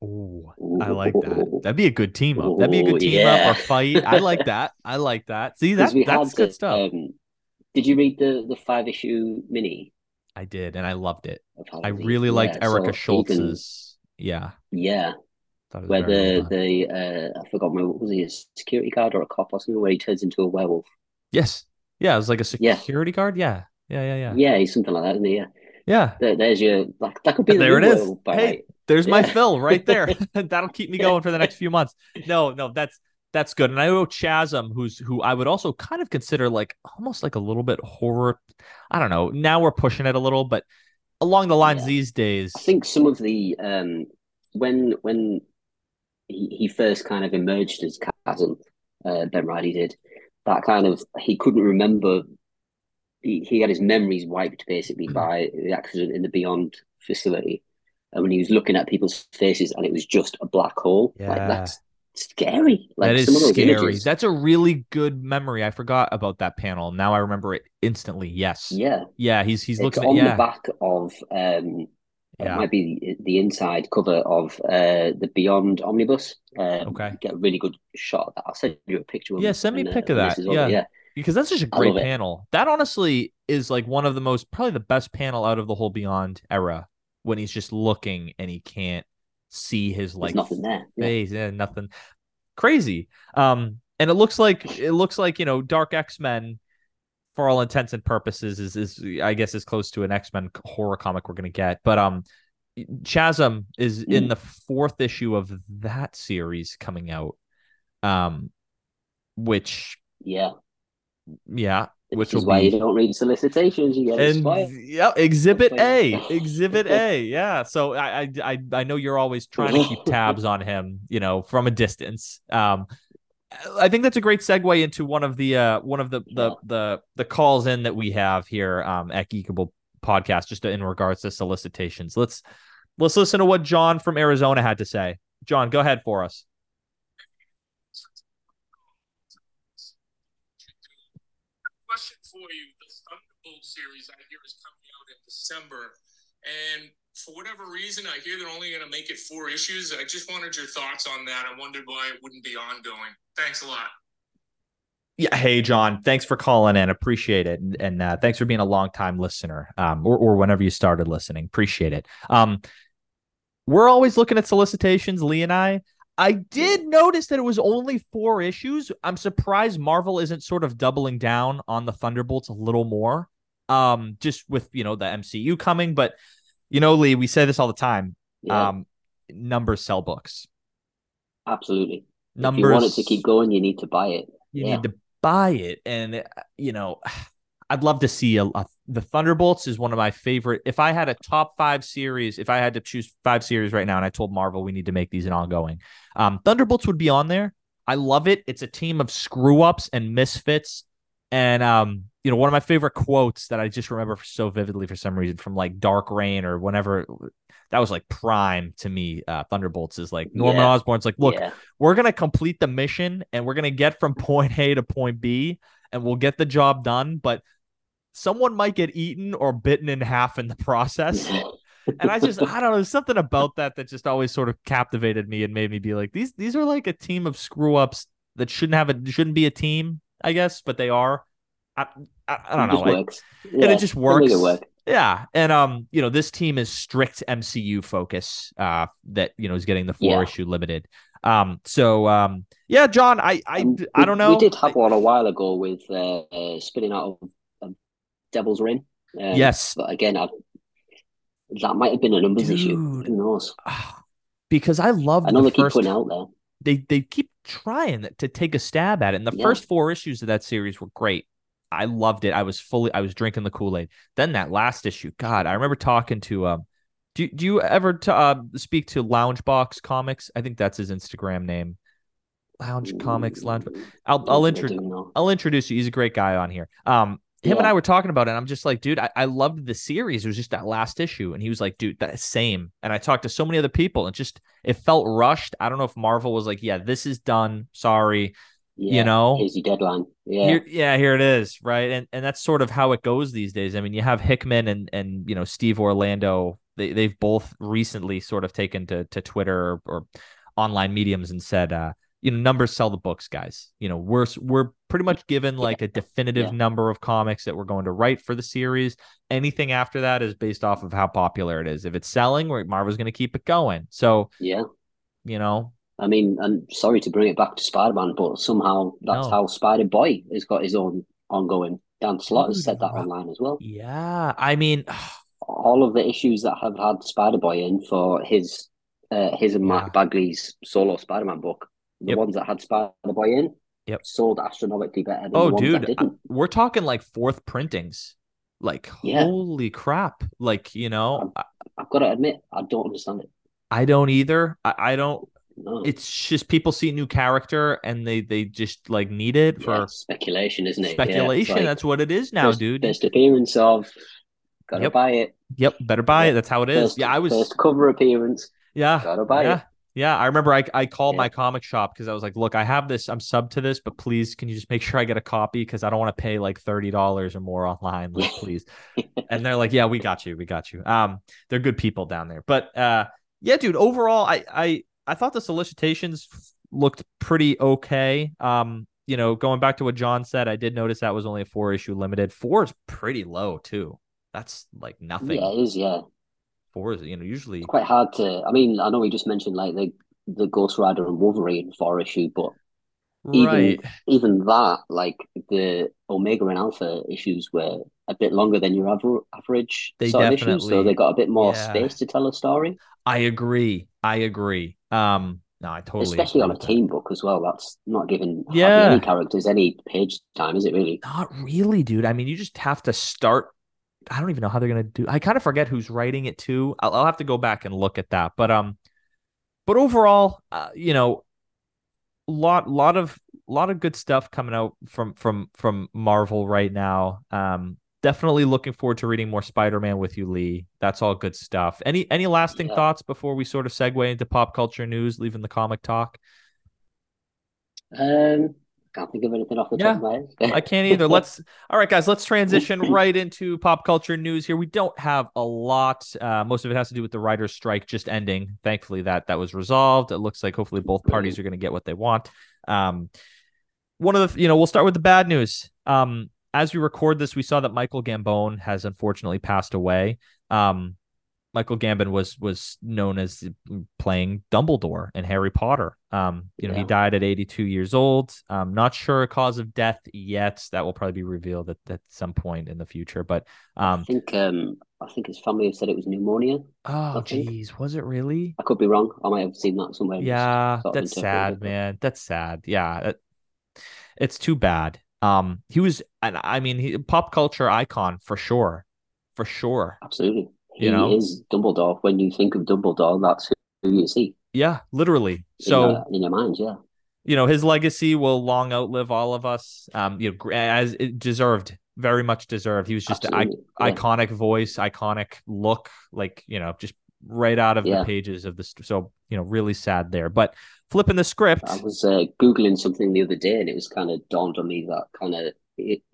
Ooh, Ooh, I like that. That'd be a good team up. That'd be a good team yeah. up or fight. I like that. I like that. See, that, that's good the, stuff. Um, did you read the, the five issue mini? I did, and I loved it. I really liked yeah, Erica so Schultz's. Even, yeah. Yeah. Where the, the uh, I forgot my, what was he, a security guard or a cop or something, where he turns into a werewolf? Yes. Yeah, it was like a security yeah. guard. Yeah. Yeah, yeah, yeah. Yeah, he's something like that, isn't he? Yeah. Yeah. There, there's your, like, that could be the there it is. By, hey, like, there's yeah. my fill right there. That'll keep me going for the next few months. No, no, that's that's good. And I know Chasm, who's who I would also kind of consider like almost like a little bit horror. I don't know. Now we're pushing it a little, but along the lines yeah. these days. I think some of the um when when he, he first kind of emerged as Chasm, uh, Ben Reilly did, that kind of he couldn't remember. He, he had his memories wiped basically by the accident in the Beyond facility. And when he was looking at people's faces and it was just a black hole, yeah. like that's scary. Like, that is some of those scary. Images. That's a really good memory. I forgot about that panel. Now I remember it instantly. Yes. Yeah. Yeah. He's, he's it's looking on at, yeah. the back of, um, yeah. it might be the, the inside cover of uh, the Beyond Omnibus. Um, okay. Get a really good shot of that. I'll send you a picture of it. Yeah. Send me a pic uh, of that. Yeah. yeah. Because that's such a great panel. That honestly is like one of the most, probably the best panel out of the whole Beyond era when he's just looking and he can't see his like There's nothing there. Face. Yeah. Yeah, nothing crazy. Um, and it looks like it looks like you know, Dark X-Men for all intents and purposes is is I guess as close to an X-Men horror comic we're gonna get. But um, Chasm is mm. in the fourth issue of that series coming out. Um, which yeah. Yeah, which is why be... you don't read solicitations. You get inspired. Yeah, Exhibit A, Exhibit A. Yeah, so I, I, I know you're always trying to keep tabs on him, you know, from a distance. Um, I think that's a great segue into one of the uh, one of the the, yeah. the the calls in that we have here um, at Geekable Podcast, just in regards to solicitations. Let's let's listen to what John from Arizona had to say. John, go ahead for us. For you, the Thunderbolts series I hear is coming out in December, and for whatever reason I hear they're only going to make it four issues. I just wanted your thoughts on that. I wondered why it wouldn't be ongoing. Thanks a lot. Yeah, hey John, thanks for calling in, appreciate it, and, and uh, thanks for being a long time listener, um or, or whenever you started listening, appreciate it. Um we're always looking at solicitations, Lee and I. I did notice that it was only four issues. I'm surprised Marvel isn't sort of doubling down on the Thunderbolts a little more, um, just with, you know, the M C U coming. But, you know, Lee, we say this all the time. Yeah. Um, numbers sell books. Absolutely. Numbers, if you want it to keep going, you need to buy it. You yeah. need to buy it. And, you know, I'd love to see a, a the Thunderbolts is one of my favorite. If I had a top five series, if I had to choose five series right now, and I told Marvel we need to make these an ongoing, um, Thunderbolts would be on there. I love it. It's a team of screw ups and misfits. And, um, you know, one of my favorite quotes that I just remember so vividly for some reason from like Dark Reign or whenever that was like prime to me, uh, Thunderbolts is like Norman yeah. Osborn's like, look, yeah. we're going to complete the mission and we're going to get from point A to point B and we'll get the job done. But someone might get eaten or bitten in half in the process. And I just, I don't know, there's something about that that just always sort of captivated me and made me be like, these these are like a team of screw-ups that shouldn't have a shouldn't be a team, I guess, but they are. I, I, I don't it know. Just works. I, yeah. And it just works. It work. Yeah. And, um, you know, this team is strict M C U focus uh, that, you know, is getting the four-issue yeah. limited. Um, so, um, yeah, John, I I, um, I, I don't know. We did have one a while ago with uh, uh, spinning out of Devil's Reign. Um, yes. But again, I, that might have been a numbers Dude. issue. Who knows? Because I love I know the they first, keep putting out there. They, they keep trying to take a stab at it. And the yeah. first four issues of that series were great. I loved it. I was fully, I was drinking the Kool-Aid. Then that last issue, God, I remember talking to, um, do, do you ever t- uh, speak to Loungebox Comics? I think that's his Instagram name. Lounge Ooh. Comics, Lounge. I'll, I'll, intru- I'll introduce you. He's a great guy on here. Um, Him yeah. and I were talking about it, and I'm just like, dude, I, I loved the series. It was just that last issue. And he was like, dude, that same. And I talked to so many other people, and just it felt rushed. I don't know if Marvel was like, yeah, this is done. Sorry. Yeah, you know, easy deadline. Yeah, here, yeah, here it is, right? And and that's sort of how it goes these days. I mean, you have Hickman and and you know Steve Orlando. They they've both recently sort of taken to to Twitter or, or online mediums and said, uh, you know, numbers sell the books, guys. You know, we're we're pretty much given like a definitive yeah. number of comics that we're going to write for the series. Anything after that is based off of how popular it is. If it's selling, Marvel's going to keep it going. So yeah, you know. I mean, I'm sorry to bring it back to Spider-Man, but somehow that's no. how Spider-Boy has got his own ongoing. Dan Slott has said that online as well. Yeah, I mean... all of the issues that have had Spider-Boy in for his uh, his and yeah. Matt Bagley's solo Spider-Man book, the yep. ones that had Spider-Boy in, yep. sold astronomically better than oh, the ones dude, that didn't. I, we're talking like fourth printings. Like, yeah. holy crap. Like, you know... I, I've got to admit, I don't understand it. I don't either. I, I don't... No. It's just people see new character and they they just like need it for yeah, speculation, isn't it? Speculation. Yeah, like, that's what it is now, first, dude. First appearance of, gotta yep. buy it. Yep, better buy yep. it. That's how it is. First, yeah, I was first cover appearance. Yeah, gotta buy yeah. it. Yeah, I remember I I called yeah. my comic shop because I was like, look, I have this, I'm subbed to this, but please, can you just make sure I get a copy because I don't want to pay like thirty dollars or more online, like, please. And they're like, yeah, we got you, we got you. Um, they're good people down there, but uh, yeah, dude. Overall, I I. I thought the solicitations looked pretty okay. Um, you know, going back to what John said, I did notice that was only a four issue limited. Four is pretty low too. That's like nothing. Yeah, it is. Yeah, four is you know usually it's quite hard to. I mean, I know we just mentioned like the the Ghost Rider and Wolverine four issue, but even right. even that, like the Omega and Alpha issues were a bit longer than your average they sort of issue, so they got a bit more yeah. space to tell a story. I agree. I agree. Um, no, I totally especially on a team book as well. That's not giving yeah. any characters any page time, is it really? Not really, dude. I mean, you just have to start. I don't even know how they're gonna do. I kind of forget who's writing it too. I'll, I'll have to go back and look at that. But um, but overall, uh, you know, lot lot of lot of good stuff coming out from from from Marvel right now. Um, definitely looking forward to reading more Spider-Man with you, Lee. That's all good stuff. Any any lasting yeah. thoughts before we sort of segue into pop culture news, leaving the comic talk? Um, can't think of anything off the yeah, top of my head. I can't either. Let's all right, guys. Let's transition right into pop culture news here. We don't have a lot. Uh, most of it has to do with the writer's strike just ending. Thankfully, that that was resolved. It looks like hopefully both parties are going to get what they want. Um, one of the you know we'll start with the bad news. Um. As we record this, we saw that Michael Gambon has unfortunately passed away. Um, Michael Gambon was was known as playing Dumbledore in Harry Potter. Um, you know, yeah. he died at eighty-two years old. I'm not sure a cause of death yet. That will probably be revealed at, at some point in the future. But um, I think um, I think his family have said it was pneumonia. Oh, geez, was it really? I could be wrong. I might have seen that somewhere. Yeah, that's sad, man. That's sad. Yeah, it, it's too bad. Um, he was, and I mean, he, pop culture icon for sure, for sure. Absolutely, he you know? is Dumbledore. When you think of Dumbledore, that's who you see. Yeah, literally. So in your, in your mind, yeah. You know, his legacy will long outlive all of us. Um, you know, as it deserved, very much deserved. He was just an I- yeah. iconic voice, iconic look, like you know, just right out of yeah. the pages of this. So you know, really sad there, but. Flipping the script. I was uh, Googling something the other day and it was kind of dawned on me that kind of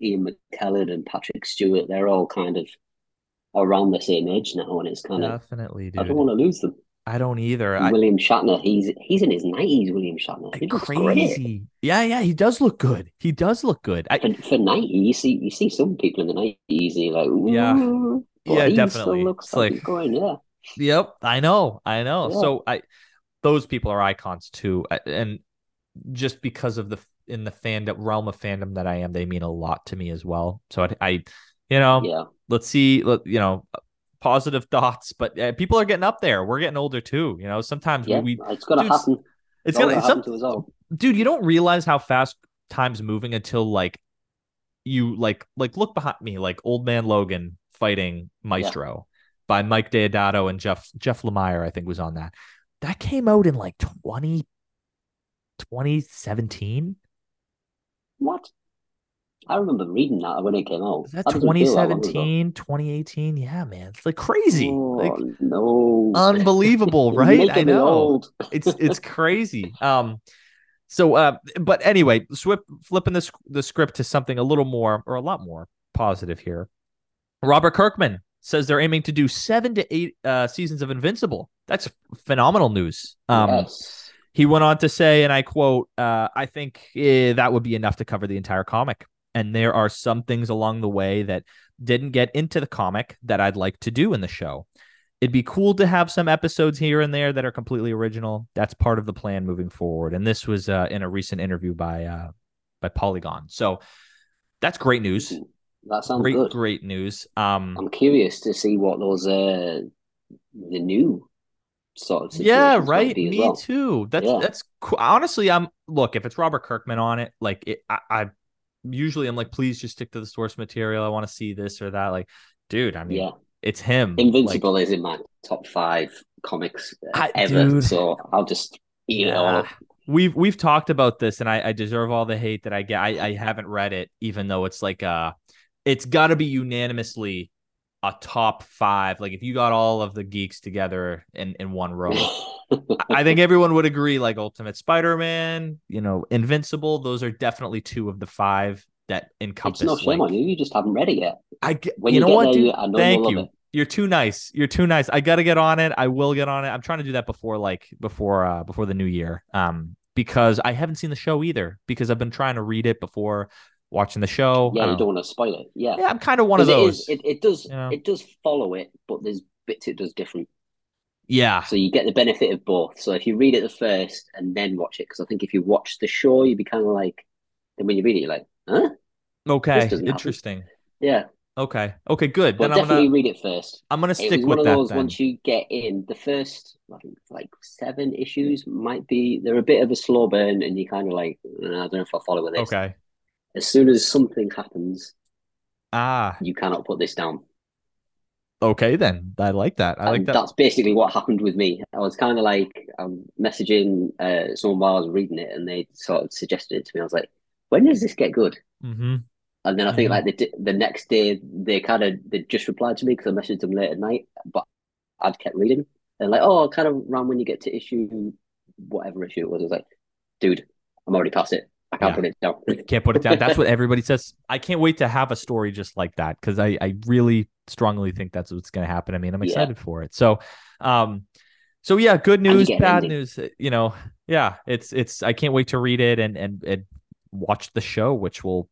Ian McKellen and Patrick Stewart, they're all kind of around the same age now. And it's kind of, definitely, dude. I don't want to lose them. I don't either. I... William Shatner, he's he's in his nineties, William Shatner. He looks crazy. Yeah, yeah, he does look good. He does look good. I... For, for ninety, you see you see some people in the nineties and you're like, ooh. Yeah, but yeah he definitely. Still looks like, like going, yeah. Yep, I know, I know. Yeah. So I... Those people are icons too, and just because of the in the fandom realm of fandom that I am, they mean a lot to me as well. So I, I you know, yeah. let's see, let, you know, positive thoughts. But uh, people are getting up there. We're getting older too. You know, sometimes yeah, we it's gonna dude, happen. It's, it's gonna, gonna happen some, to us all. Dude. You don't realize how fast time's moving until like you like like look behind me, like Old Man Logan fighting Maestro yeah. by Mike Deodato and Jeff Jeff Lemire, I think was on that. That came out in like twenty seventeen. What? I remember reading that when it came out. Is that, that twenty seventeen, twenty eighteen? Yeah, man. It's like crazy. Oh, like, no. Unbelievable, right? I know. It's it's crazy. Um, So, uh, but anyway, swift, flipping the, the script to something a little more or a lot more positive here. Robert Kirkman says they're aiming to do seven to eight uh, seasons of Invincible. That's phenomenal news. Um, yes. He went on to say, and I quote, uh, I think eh, that would be enough to cover the entire comic. And there are some things along the way that didn't get into the comic that I'd like to do in the show. It'd be cool to have some episodes here and there that are completely original. That's part of the plan moving forward. And this was uh, in a recent interview by uh, by Polygon. So that's great news. That sounds great, good. Great news. Um, I'm curious to see what those uh, the new sort of yeah, right. Be Me well. too. That's yeah. that's cool. Honestly, I'm look if it's Robert Kirkman on it, like it, I, I usually I'm like, please just stick to the source material. I want to see this or that. Like, dude, I mean. Yeah. It's him. Invincible like, is in my top five comics I, ever, dude. So I'll just eat it all up. We've we've talked about this, and I, I deserve all the hate that I get. I, I haven't read it, even though it's like uh, it's got to be unanimously a top five. Like if you got all of the geeks together in, in one row, I think everyone would agree. Like Ultimate Spider-Man, you know, Invincible. Those are definitely two of the five that encompass. It's no shame like, on you. You just haven't read it yet. I get, when you, you know what, there, dude, I know thank you. It. You're too nice. You're too nice. I got to get on it. I will get on it. I'm trying to do that before like before uh, before the new year um, because I haven't seen the show either because I've been trying to read it before watching the show. Yeah, I don't you don't want to spoil it. Yeah, yeah I'm kind of one of those. It, is, it, it does you know? It does follow it, but there's bits it does different. Yeah. So you get the benefit of both. So if you read it the first and then watch it, because I think if you watch the show, you'd be kind of like, then when you read it, you're like, huh? Okay, interesting. Happen. Yeah. Okay. Okay. Good. Well, then I'm definitely gonna, read it first. I'm gonna stick it was with one of that. Those, then. Once you get in, the first I think like seven issues might be they're a bit of a slow burn, and you kind of like I don't know if I follow with this. Okay. As soon as something happens, ah, you cannot put this down. Okay, then I like that. I and like that. That's basically what happened with me. I was kind of like I'm messaging uh, someone while I was reading it, and they sort of suggested it to me. I was like, when does this get good? Mm-hmm. And then I think mm-hmm. like the the next day they kind of they just replied to me because I messaged them late at night, but I'd kept reading and like oh kind of around when you get to issue whatever issue it was, I was like, dude, I'm already past it. I can't yeah. put it down. Can't put it down. That's what everybody says. I can't wait to have a story just like that because I I really strongly think that's what's going to happen. I mean, I'm excited yeah. for it. So, um, so yeah, good news, bad news. You know, yeah, it's it's I can't wait to read it and and and watch the show, which will.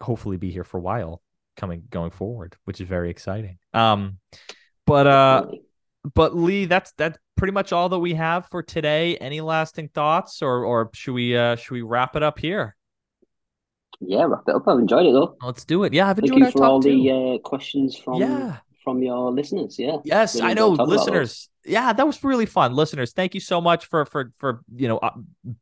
Hopefully be here for a while coming going forward, which is very exciting. Um, but uh, but Lee, that's that's pretty much all that we have for today. Any lasting thoughts, or or should we uh should we wrap it up here? Yeah, wrap it up. I've enjoyed it though. Let's do it. Yeah, I've enjoyed it. Thank you for all too. the uh, questions from yeah. from your listeners. Yeah. Yes, really I know listeners. Yeah, that was really fun, listeners. Thank you so much for for for you know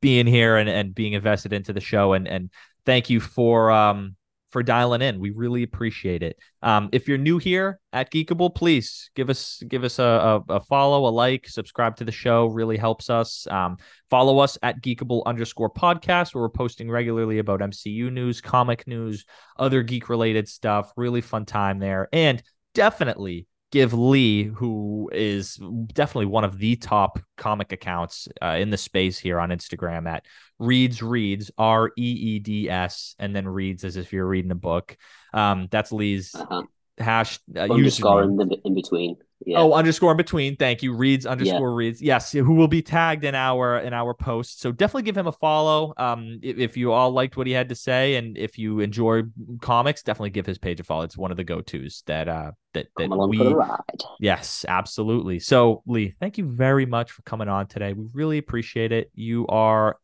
being here and and being invested into the show, and and thank you for um. for dialing in. We really appreciate it. Um, if you're new here at Geekable, please give us give us a, a, a follow, a like, subscribe to the show. Really helps us. Um, follow us at Geekable underscore podcast, where we're posting regularly about M C U news, comic news, other geek-related stuff. Really fun time there. And definitely give Lee, who is definitely one of the top comic accounts uh, in the space here on Instagram at Reeds Reads, R E E D S, and then Reeds as if you're reading a book. Um, that's Lee's uh-huh. hash uh, underscore in, the, in between. Yeah. Oh, underscore in between. Thank you, Reeds underscore yeah. Reeds. Yes, who will be tagged in our in our post. So definitely give him a follow. Um, if, if you all liked what he had to say, and if you enjoy comics, definitely give his page a follow. It's one of the go tos that uh that that Come along we. For the ride. Yes, absolutely. So Lee, thank you very much for coming on today. We really appreciate it. You are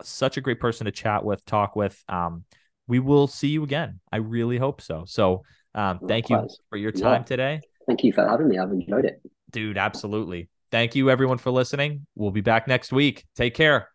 such a great person to chat with, talk with. Um, we will see you again. I really hope so. So um, thank you for your time yeah. today. Thank you for having me. I've enjoyed it. Dude, absolutely. Thank you, everyone, for listening. We'll be back next week. Take care.